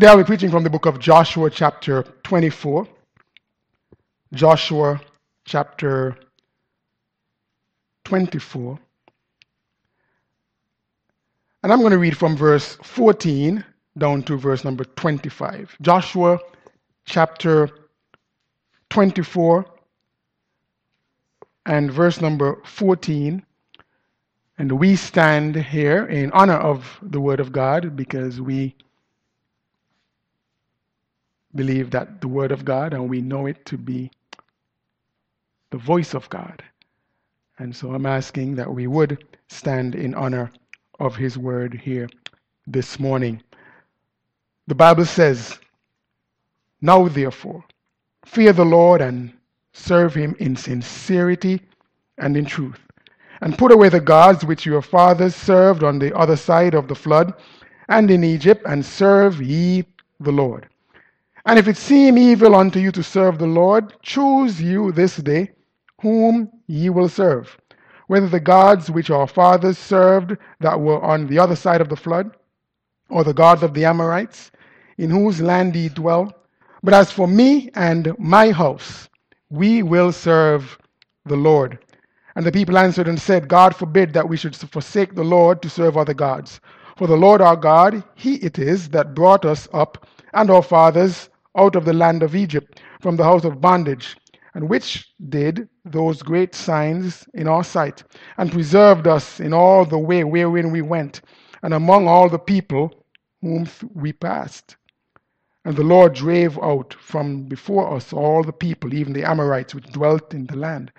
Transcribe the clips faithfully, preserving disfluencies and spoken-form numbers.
Today I'll be preaching from the book of Joshua chapter twenty-four. Joshua chapter twenty-four. And I'm going to read from verse fourteen down to verse number twenty-five. Joshua chapter twenty-four and verse number fourteen. And we stand here in honor of the Word of God because we believe that the Word of God, and we know it to be the voice of God. And so I'm asking that we would stand in honor of His Word here this morning. The Bible says, "Now therefore, fear the Lord and serve Him in sincerity and in truth, and put away the gods which your fathers served on the other side of the flood and in Egypt, and serve ye the Lord. And if it seem evil unto you to serve the Lord, choose you this day whom ye will serve, whether the gods which our fathers served that were on the other side of the flood, or the gods of the Amorites, in whose land ye dwell. But as for me and my house, we will serve the Lord." And the people answered and said, "God forbid that we should forsake the Lord to serve other gods. For the Lord our God, He it is that brought us up and our fathers out of the land of Egypt, from the house of bondage, and which did those great signs in our sight, and preserved us in all the way wherein we went, and among all the people whom we passed. And the Lord drave out from before us all the people, even the Amorites, which dwelt in the land.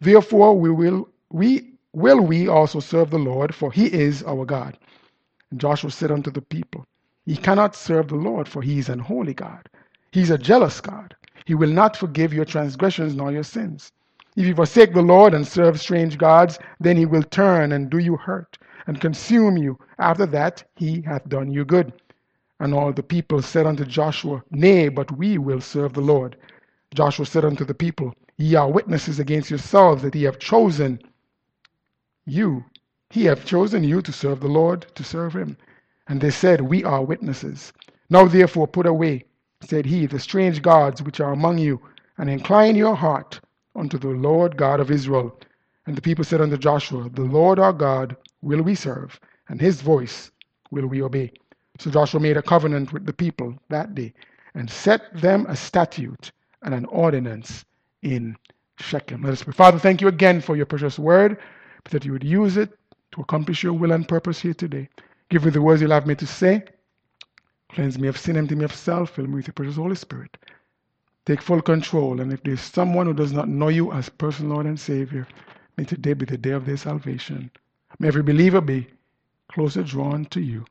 Therefore we will we will we also serve the Lord, for He is our God." And Joshua said unto the people, "Ye cannot serve the Lord, for He is an holy God. He is a jealous God. He will not forgive your transgressions nor your sins. If you forsake the Lord and serve strange gods, then He will turn and do you hurt, and consume you. After that He hath done you good." And all the people said unto Joshua, "Nay, but we will serve the Lord." Joshua said unto the people, "Ye are witnesses against yourselves that He hath chosen you. He hath chosen you to serve the Lord, to serve Him." And they said, "We are witnesses. Now therefore put away," said He, "the strange gods which are among you, and incline your heart unto the Lord God of Israel." And the people said unto Joshua, "The Lord our God will we serve, and His voice will we obey." So Joshua made a covenant with the people that day, and set them a statute and an ordinance in Shechem. Let us pray. Father, thank you again for your precious word, that you would use it to accomplish your will and purpose here today. Give me the words you'll have me to say. Cleanse me of sin, empty me of self, fill me with your precious Holy Spirit. Take full control, and if there's someone who does not know you as personal Lord and Savior, may today be the day of their salvation. May every believer be closer drawn to you.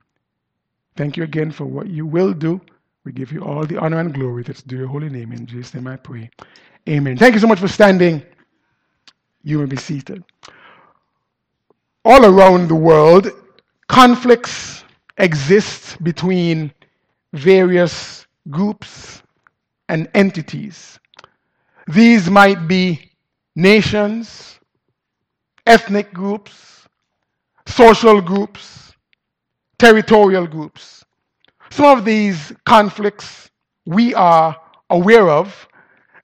Thank you again for what you will do. We give you all the honor and glory that's due your holy name. In Jesus' name I pray. Amen. Thank you so much for standing. You may be seated. All around the world, conflicts exist between various groups and entities. These might be nations, ethnic groups, social groups, territorial groups. Some of these conflicts we are aware of,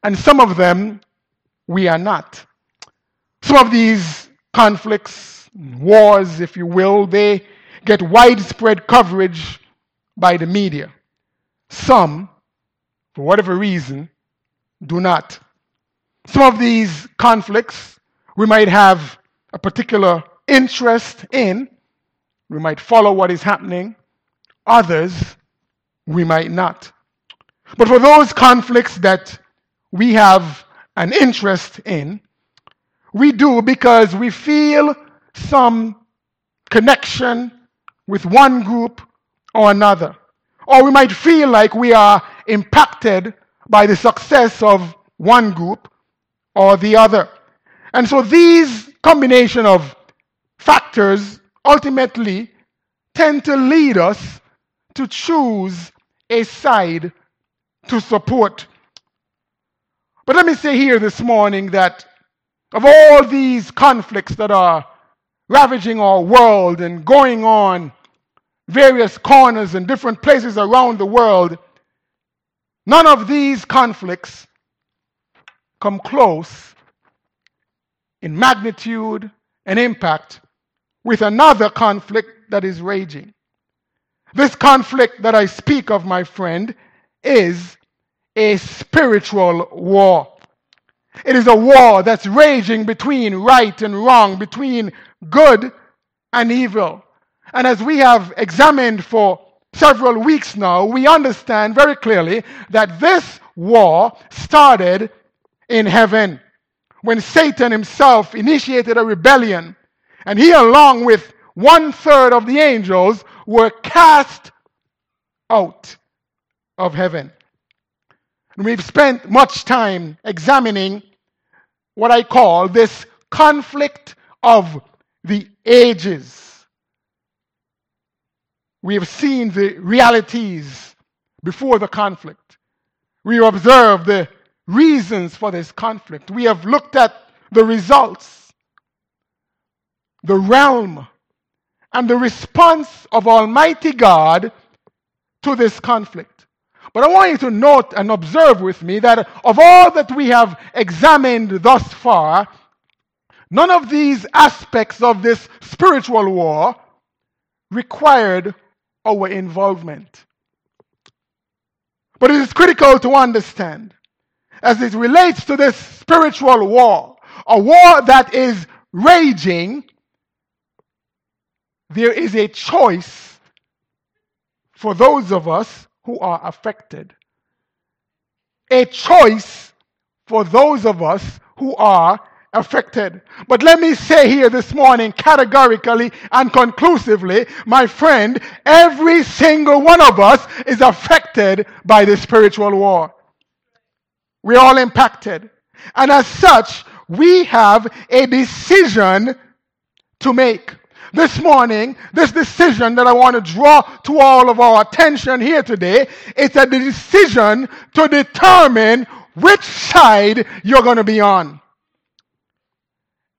and some of them we are not. Some of these conflicts, wars, if you will, they get widespread coverage by the media. Some, for whatever reason, do not. Some of these conflicts we might have a particular interest in. We might follow what is happening. Others, we might not. But for those conflicts that we have an interest in, we do because we feel some connection with one group or another. Or we might feel like we are impacted by the success of one group or the other. And so these combination of factors ultimately tend to lead us to choose a side to support. But let me say here this morning that of all these conflicts that are ravaging our world and going on various corners and different places around the world, none of these conflicts come close in magnitude and impact with another conflict that is raging. This conflict that I speak of, my friend, is a spiritual war. It is a war that's raging between right and wrong, between good and evil. And as we have examined for several weeks now, we understand very clearly that this war started in heaven, when Satan himself initiated a rebellion, and he, along with one third of the angels, were cast out of heaven. And we've spent much time examining what I call this conflict of the ages. We have seen the realities before the conflict. We have observed the reasons for this conflict. We have looked at the results, the realm, and the response of Almighty God to this conflict. But I want you to note and observe with me that of all that we have examined thus far, none of these aspects of this spiritual war required our involvement. But it is critical to understand, as it relates to this spiritual war, a war that is raging, there is a choice for those of us who are affected. A choice for those of us who are affected. But let me say here this morning, categorically and conclusively, my friend, every single one of us is affected by this spiritual war. We're all impacted. And as such, we have a decision to make. This morning, this decision that I want to draw to all of our attention here today, it's a decision to determine which side you're going to be on.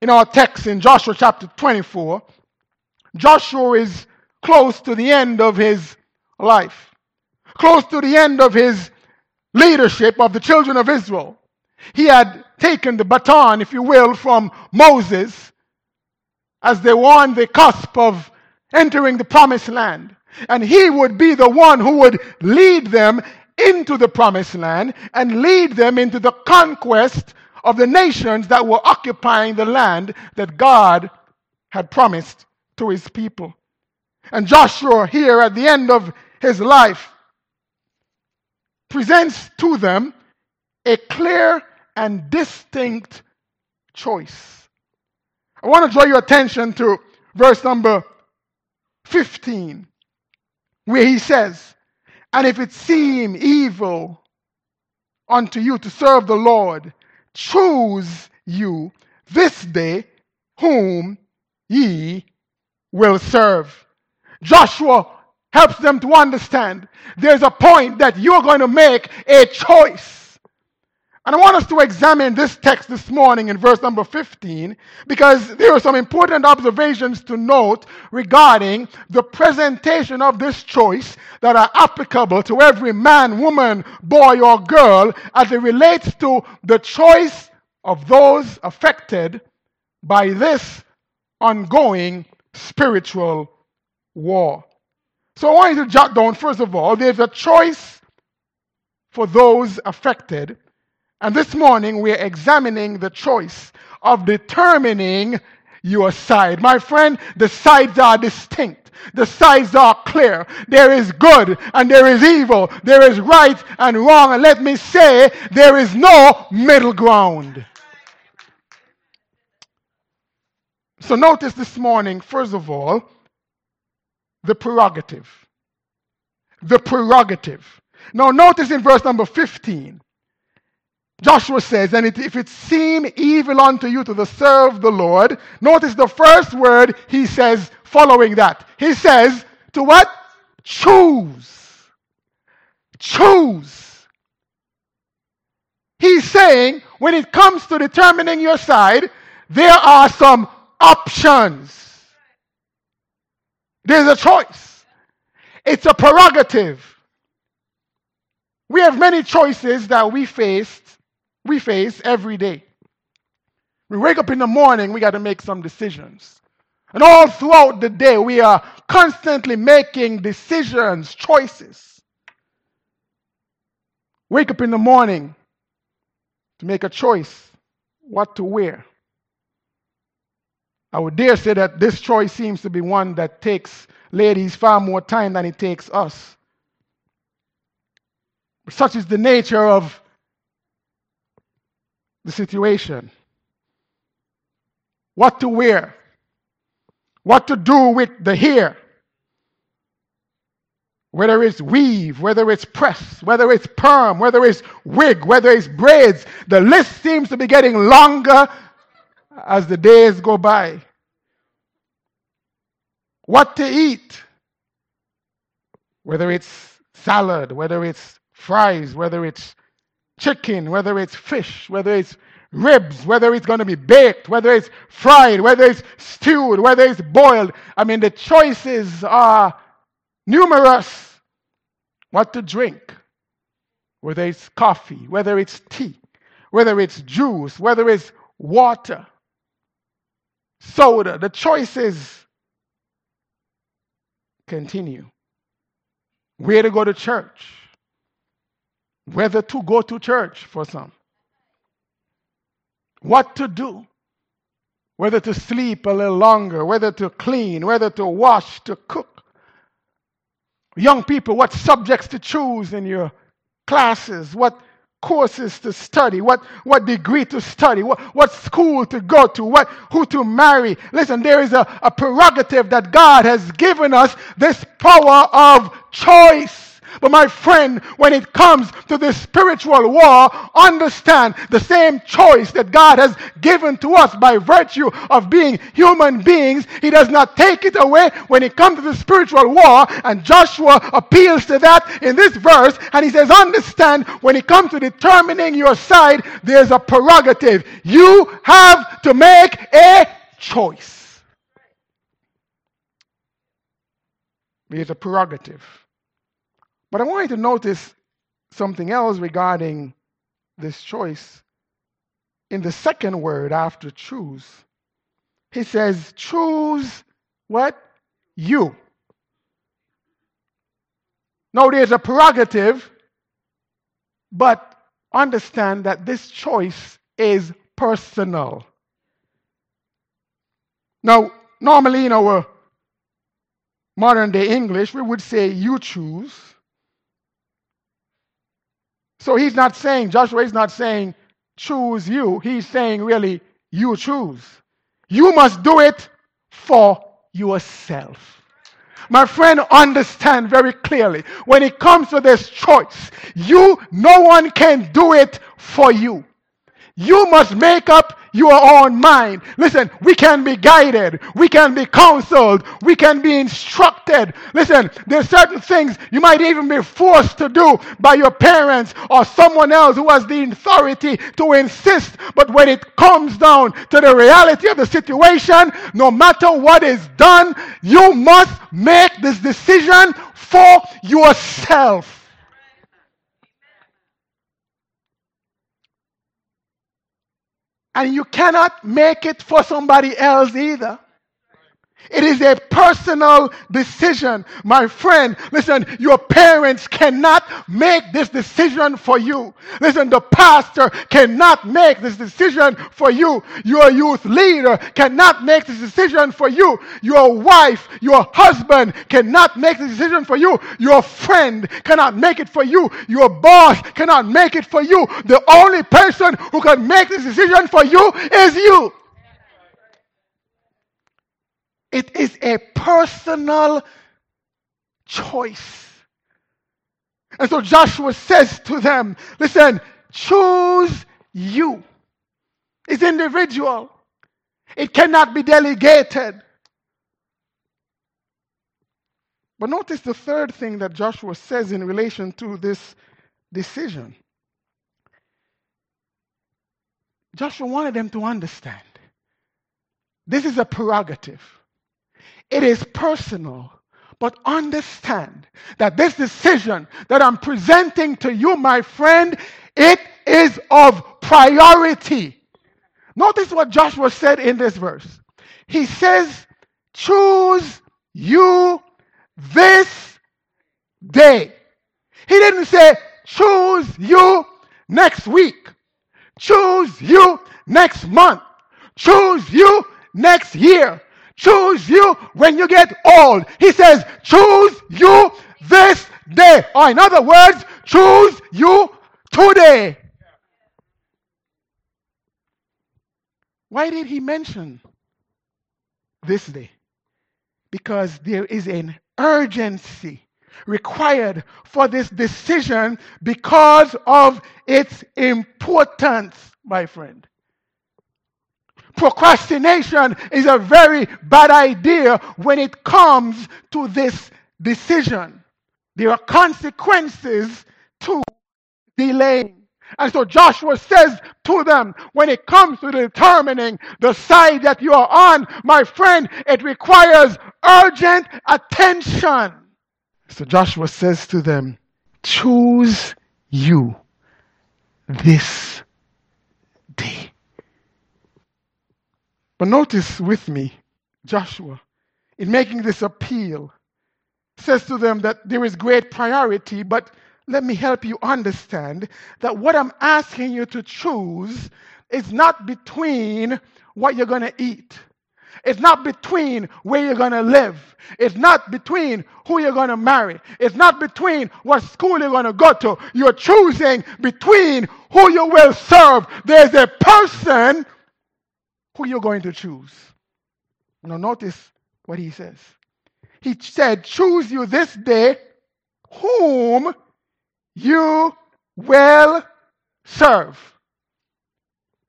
In our text in Joshua chapter twenty-four, Joshua is close to the end of his life, close to the end of his leadership of the children of Israel. He had taken the baton, if you will, from Moses as they were on the cusp of entering the promised land. And he would be the one who would lead them into the promised land and lead them into the conquest of the nations that were occupying the land that God had promised to his people. And Joshua, here at the end of his life, presents to them a clear and distinct choice. I want to draw your attention to verse number fifteen, where he says, "And if it seem evil unto you to serve the Lord, choose you this day whom ye will serve." Joshua helps them to understand there's a point that you're going to make a choice. And I want us to examine this text this morning in verse number fifteen, because there are some important observations to note regarding the presentation of this choice that are applicable to every man, woman, boy, or girl as it relates to the choice of those affected by this ongoing spiritual war. So I want you to jot down, first of all, there's a choice for those affected. And this morning we're examining the choice of determining your side. My friend, the sides are distinct. The sides are clear. There is good and there is evil. There is right and wrong. And let me say, there is no middle ground. So notice this morning, first of all, the prerogative. The prerogative. Now notice in verse number fifteen, Joshua says, "And it, if it seem evil unto you to serve the Lord," notice the first word he says following that. He says, to what? Choose. Choose. He's saying, when it comes to determining your side, there are some options. There's a choice. It's a prerogative. We have many choices that we faced, we face every day. We wake up in the morning, we got to make some decisions. And all throughout the day, we are constantly making decisions, choices. Wake up in the morning to make a choice, what to wear. I would dare say that this choice seems to be one that takes ladies far more time than it takes us. But such is the nature of the situation. What to wear, what to do with the hair, whether it's weave, whether it's press, whether it's perm, whether it's wig, whether it's braids. The list seems to be getting longer as the days go by. What to eat, whether it's salad, whether it's fries, whether it's chicken, whether it's fish, whether it's ribs, whether it's going to be baked, whether it's fried, whether it's stewed, whether it's boiled. I mean, the choices are numerous. What to drink, whether it's coffee, whether it's tea, whether it's juice, whether it's water, soda. The choices continue. Where to go to church, whether to go to church for some. What to do, whether to sleep a little longer, whether to clean, whether to wash, to cook. Young people, what subjects to choose in your classes, what courses to study, what, what degree to study, what, what school to go to, what who to marry. Listen, there is a, a prerogative that God has given us, this power of choice. But my friend, when it comes to this spiritual war, understand the same choice that God has given to us by virtue of being human beings, he does not take it away when it comes to the spiritual war. And Joshua appeals to that in this verse, and he says, understand, when it comes to determining your side, there's a prerogative. You have to make a choice. There's a prerogative. But I want you to notice something else regarding this choice. In the second word after choose, he says, choose what? You. Now there's a prerogative, but understand that this choice is personal. Now, normally in our modern day English, we would say you choose. So he's not saying, Joshua is not saying, choose you. He's saying, really, you choose. You must do it for yourself. My friend, understand very clearly, when it comes to this choice, you, no one can do it for you. You must make up your own mind. Listen, we can be guided. We can be counseled. We can be instructed. Listen, there are certain things you might even be forced to do by your parents or someone else who has the authority to insist. But when it comes down to the reality of the situation, no matter what is done, you must make this decision for yourself. And you cannot make it for somebody else either. It is a personal decision. My friend, listen, your parents cannot make this decision for you. Listen, the pastor cannot make this decision for you. Your youth leader cannot make this decision for you. Your wife, your husband cannot make this decision for you. Your friend cannot make it for you. Your boss cannot make it for you. The only person who can make this decision for you is you. It is a personal choice. And so Joshua says to them, listen, choose you. It's individual. It cannot be delegated. But notice the third thing that Joshua says in relation to this decision. Joshua wanted them to understand, this is a prerogative. It is personal, But understand that this decision that I'm presenting to you, my friend, it is of priority. Notice what Joshua said in this verse. He says, choose you this day. He didn't say, choose you next week. Choose you next month. Choose you next year. Choose you when you get old. He says, choose you this day. Or in other words, choose you today. Why did he mention this day? Because there is an urgency required for this decision because of its importance, my friend. Procrastination is a very bad idea when it comes to this decision. There are consequences to delaying. And so Joshua says to them, when it comes to determining the side that you are on, my friend, it requires urgent attention. So Joshua says to them, choose you this day. But notice with me, Joshua, in making this appeal, says to them that there is great priority, but let me help you understand that what I'm asking you to choose is not between what you're going to eat. It's not between where you're going to live. It's not between who you're going to marry. It's not between what school you're going to go to. You're choosing between who you will serve. There's a person who you're going to choose. Now notice what he says. He said, choose you this day whom you will serve.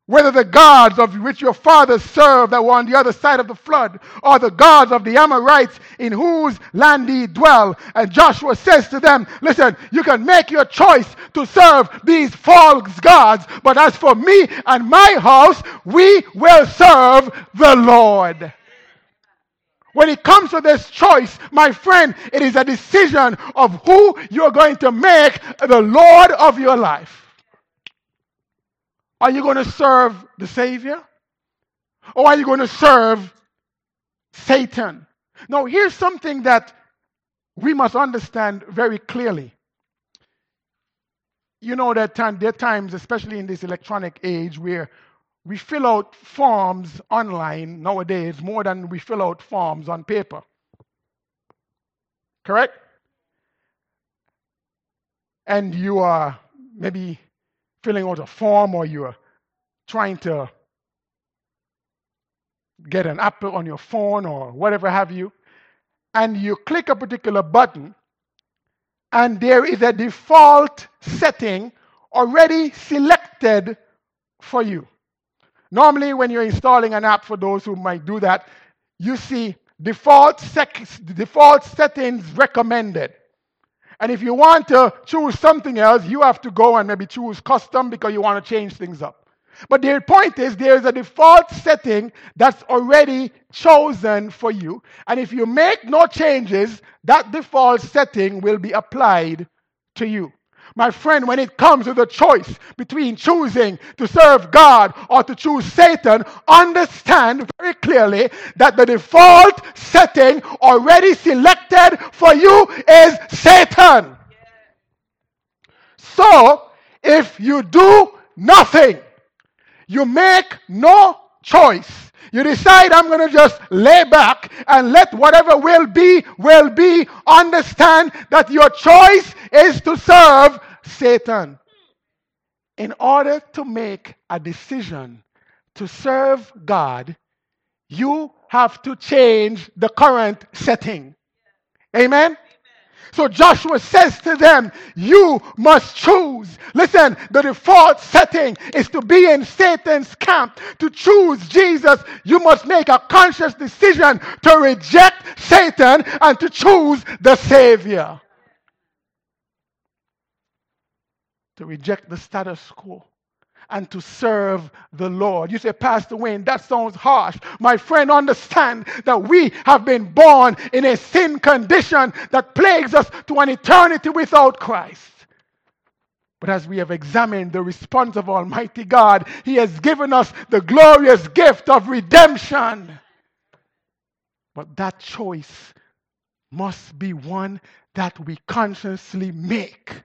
Whether the gods of which your fathers served that were on the other side of the flood, or the gods of the Amorites in whose land ye dwell. And Joshua says to them, listen, you can make your choice to serve these false gods, but as for me and my house, we will serve the Lord. When it comes to this choice, my friend, it is a decision of who you're going to make the Lord of your life. Are you going to serve the Savior? Or are you going to serve Satan? Now, here's something that we must understand very clearly. You know, that time, there are times, especially in this electronic age, where we fill out forms online nowadays more than we fill out forms on paper. Correct? And you are maybe filling out a form, or you're trying to get an app on your phone or whatever have you, and you click a particular button, and there is a default setting already selected for you. Normally, when you're installing an app, for those who might do that, you see default sec- default settings recommended. And if you want to choose something else, you have to go and maybe choose custom because you want to change things up. But the point is, there is a default setting that's already chosen for you. And if you make no changes, that default setting will be applied to you. My friend, when it comes to the choice between choosing to serve God or to choose Satan, understand very clearly that the default setting already selected for you is Satan. Yeah. So, if you do nothing, you make no choice. You decide, I'm going to just lay back and let whatever will be, will be. Understand that your choice is to serve Satan. In order to make a decision to serve God, you have to change the current setting. Amen? So Joshua says to them, you must choose. Listen, the default setting is to be in Satan's camp. To choose Jesus, you must make a conscious decision to reject Satan and to choose the Savior. To reject the status quo and to serve the Lord. You say, Pastor Wayne, that sounds harsh. My friend, understand that we have been born in a sin condition that plagues us to an eternity without Christ. But as we have examined the response of Almighty God, He has given us the glorious gift of redemption. But that choice must be one that we consciously make.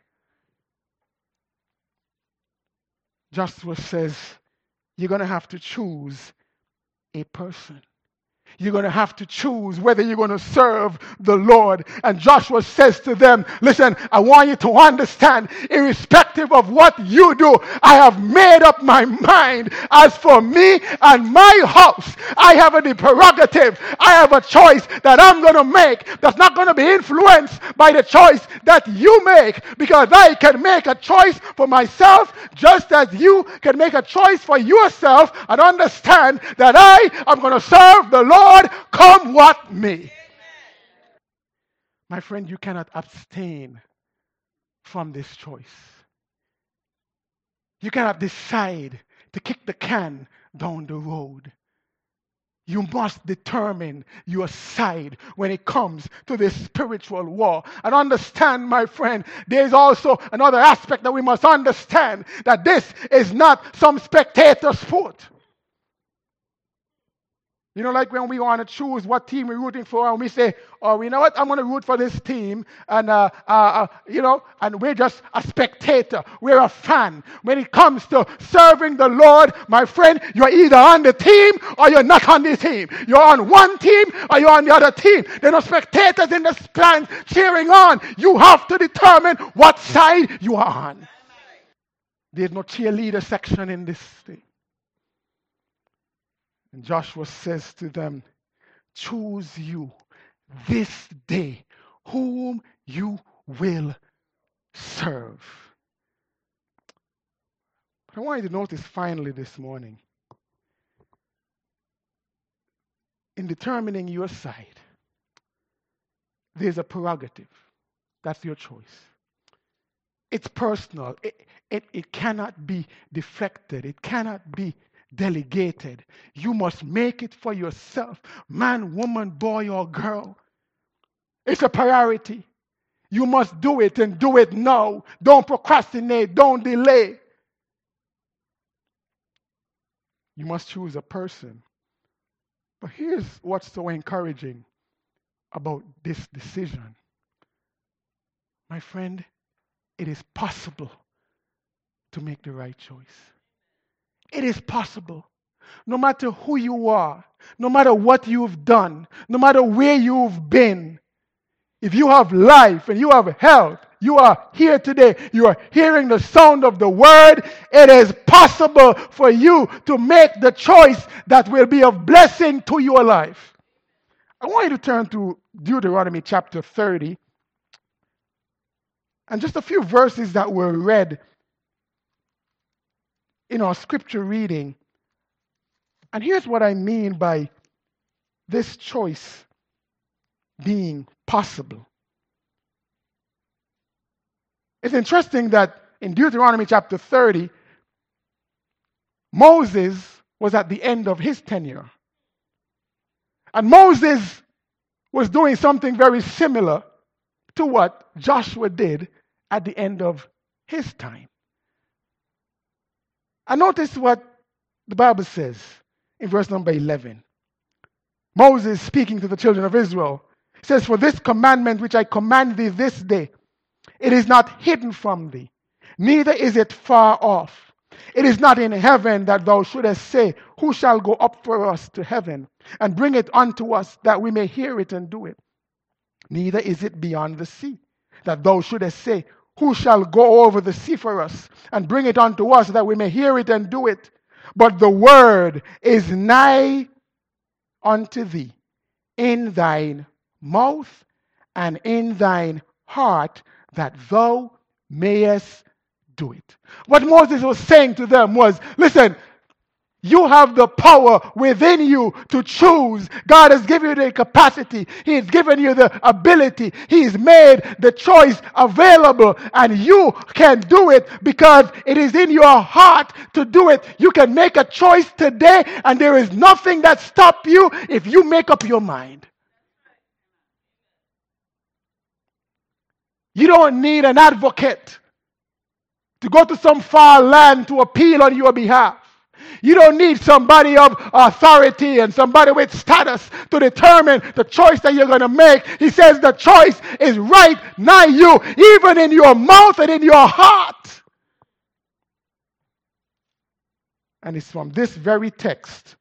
Joshua says, you're going to have to choose a person. You're going to have to choose whether you're going to serve the Lord. And Joshua says to them, listen, I want you to understand, irrespective of what you do, I have made up my mind. As for me and my house, I have a prerogative. I have a choice that I'm going to make that's not going to be influenced by the choice that you make, because I can make a choice for myself just as you can make a choice for yourself, and understand that I am going to serve the Lord. Lord, come what may. Amen. My friend, you cannot abstain from this choice. You cannot decide to kick the can down the road. You must determine your side when it comes to this spiritual war. And understand, my friend, there is also another aspect that we must understand, that this is not some spectator sport. You know, like when we want to choose what team we're rooting for, and we say, oh, you know what, I'm going to root for this team, and, uh, uh, uh, you know, and we're just a spectator. We're a fan. When it comes to serving the Lord, my friend, you're either on the team or you're not on the team. You're on one team or you're on the other team. There are no spectators in the stands cheering on. You have to determine what side you are on. There's no cheerleader section in this thing. And Joshua says to them, choose you this day whom you will serve. But I want you to notice finally this morning, in determining your side, there's a prerogative. That's your choice. It's personal. It, it, it cannot be deflected. It cannot be delegated. You must make it for yourself. Man, woman, boy, or girl. It's a priority. You must do it, and do it now. Don't procrastinate. Don't delay. You must choose a person. But here's what's so encouraging about this decision. My friend, it is possible to make the right choice. It is possible. No matter who you are, no matter what you've done, no matter where you've been, if you have life and you have health, you are here today, you are hearing the sound of the word, it is possible for you to make the choice that will be of blessing to your life. I want you to turn to Deuteronomy chapter thirty, and just a few verses that were read in our scripture reading. And here's what I mean by this choice being possible. It's interesting that in Deuteronomy chapter thirty, Moses was at the end of his tenure. And Moses was doing something very similar to what Joshua did at the end of his time. And notice what the Bible says in verse number eleven. Moses, speaking to the children of Israel, says, for this commandment which I command thee this day, it is not hidden from thee, neither is it far off. It is not in heaven, that thou shouldest say, who shall go up for us to heaven, and bring it unto us, that we may hear it and do it. Neither is it beyond the sea, that thou shouldest say, who shall go over the sea for us, and bring it unto us, that we may hear it and do it? But the word is nigh unto thee, in thine mouth and in thine heart, that thou mayest do it. What Moses was saying to them was, listen, You have the power within you to choose. God has given you the capacity. He has given you the ability. He has made the choice available. And you can do it because it is in your heart to do it. You can make a choice today, and there is nothing that stops you if you make up your mind. You don't need an advocate to go to some far land to appeal on your behalf. You don't need somebody of authority and somebody with status to determine the choice that you're going to make. He says the choice is right now, you, even in your mouth and in your heart. And it's from this very text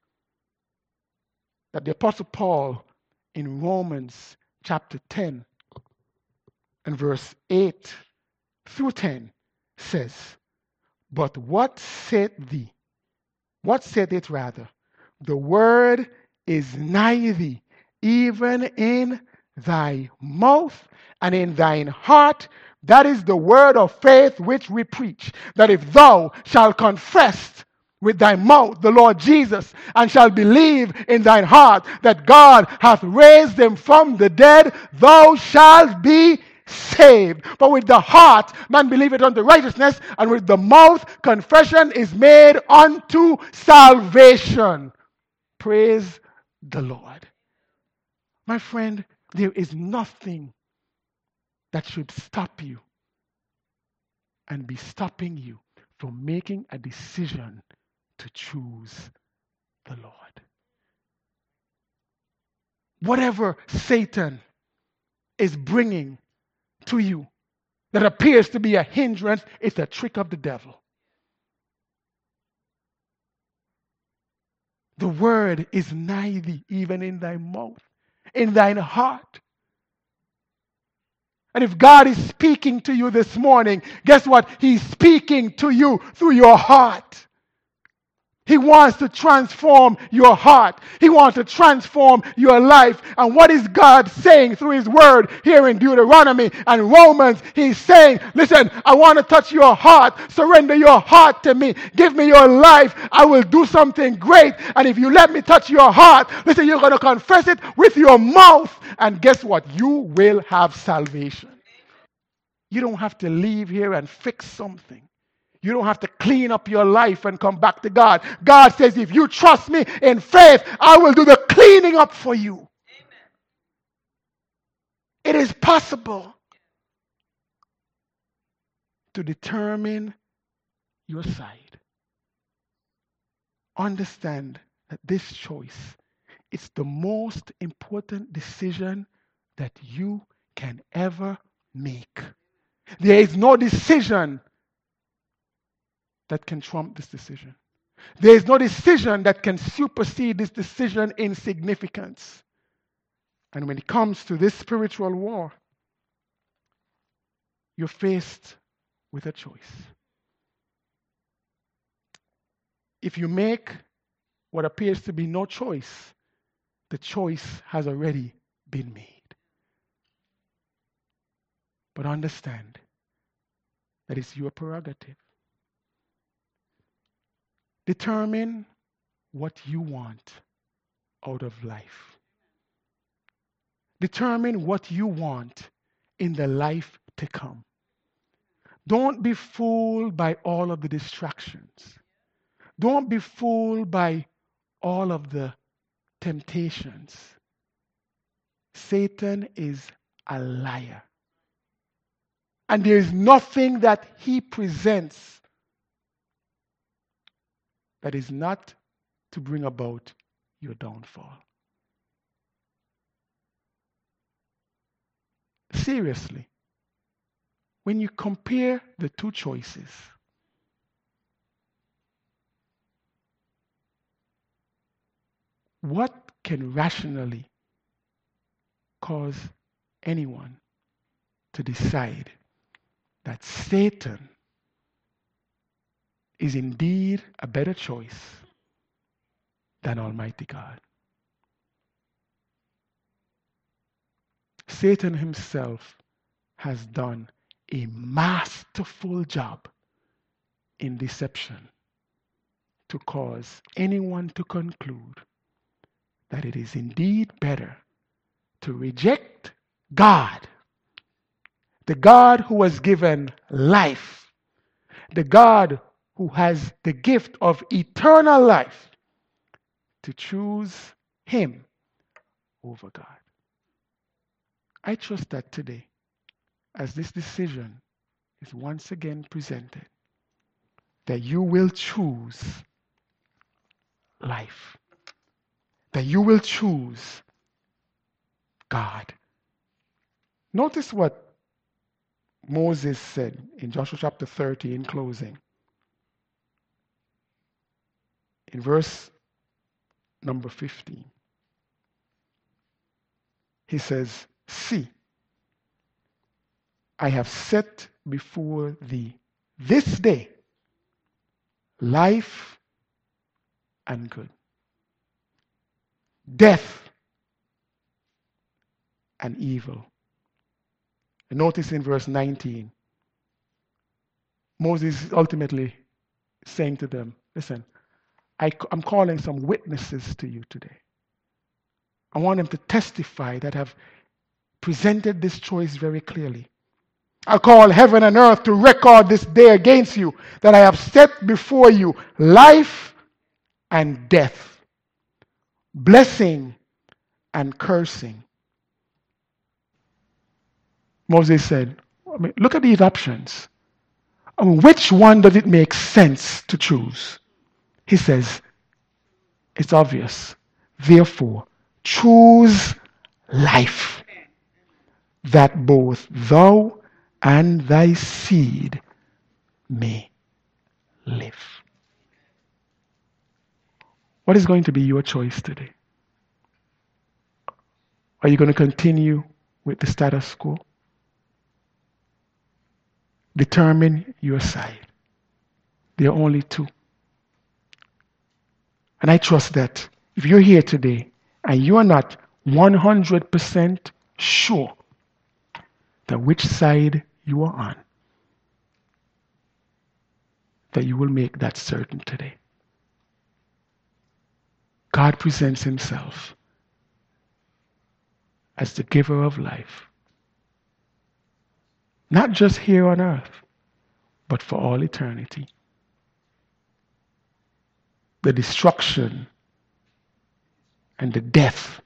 that the Apostle Paul in Romans chapter ten and verse eight through ten says, "But what saith thee? What said it rather? The word is nigh thee, even in thy mouth and in thine heart. That is the word of faith which we preach, that if thou shalt confess with thy mouth the Lord Jesus, and shalt believe in thine heart that God hath raised him from the dead, thou shalt be saved. For with the heart man believeth unto righteousness, and with the mouth confession is made unto salvation." Praise the Lord. My friend, there is nothing that should stop you and be stopping you from making a decision to choose the Lord. Whatever Satan is bringing to you that appears to be a hindrance, it's a trick of the devil. The word is nigh thee, even in thy mouth, in thine heart. And if God is speaking to you this morning, guess what? He's speaking to you through your heart. He wants to transform your heart. He wants to transform your life. And what is God saying through his word here in Deuteronomy and Romans? He's saying, listen, I want to touch your heart. Surrender your heart to me. Give me your life. I will do something great. And if you let me touch your heart, listen, you're going to confess it with your mouth. And guess what? You will have salvation. You don't have to leave here and fix something. You don't have to clean up your life and come back to God. God says, if you trust me in faith, I will do the cleaning up for you. Amen. It is possible to determine your side. Understand that this choice is the most important decision that you can ever make. There is no decision that can trump this decision. There is no decision that can supersede this decision in significance. And when it comes to this spiritual war, you're faced with a choice. If you make what appears to be no choice, the choice has already been made. But understand that it's your prerogative. Determine what you want out of life. Determine what you want in the life to come. Don't be fooled by all of the distractions. Don't be fooled by all of the temptations. Satan is a liar. And there is nothing that he presents that is not to bring about your downfall. Seriously, when you compare the two choices, what can rationally cause anyone to decide that Satan is indeed a better choice than Almighty God? Satan himself has done a masterful job in deception to cause anyone to conclude that it is indeed better to reject God, the God who has given life, the God who has the gift of eternal life, to choose Him over God. I trust that today, as this decision is once again presented, that you will choose life, that you will choose God. Notice what Moses said in Joshua chapter thirty in closing. In verse number fifteen, he says, "See, I have set before thee this day life and good, death and evil." And notice in verse nineteen, Moses is ultimately saying to them, listen, I, I'm calling some witnesses to you today. I want them to testify that have presented this choice very clearly. I call heaven and earth to record this day against you, that I have set before you life and death, blessing and cursing. Moses said, I mean, look at these options. I mean, which one does it make sense to choose? He says, it's obvious. Therefore, choose life, that both thou and thy seed may live. What is going to be your choice today? Are you going to continue with the status quo? Determine your side. There are only two. And I trust that if you're here today and you are not one hundred percent sure that which side you are on, that you will make that certain today. God presents Himself as the giver of life, not just here on earth, but for all eternity. The destruction and the death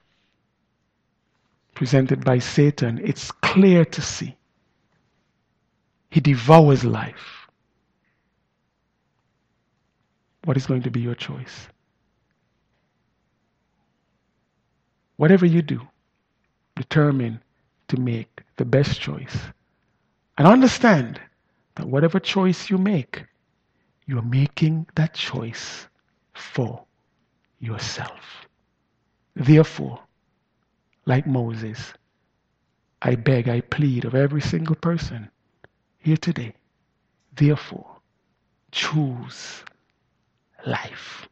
presented by Satan, it's clear to see. He devours life. What is going to be your choice? Whatever you do, determine to make the best choice. And understand that whatever choice you make, you're making that choice for yourself. Therefore, like Moses, I beg, I plead of every single person here today, therefore, choose life.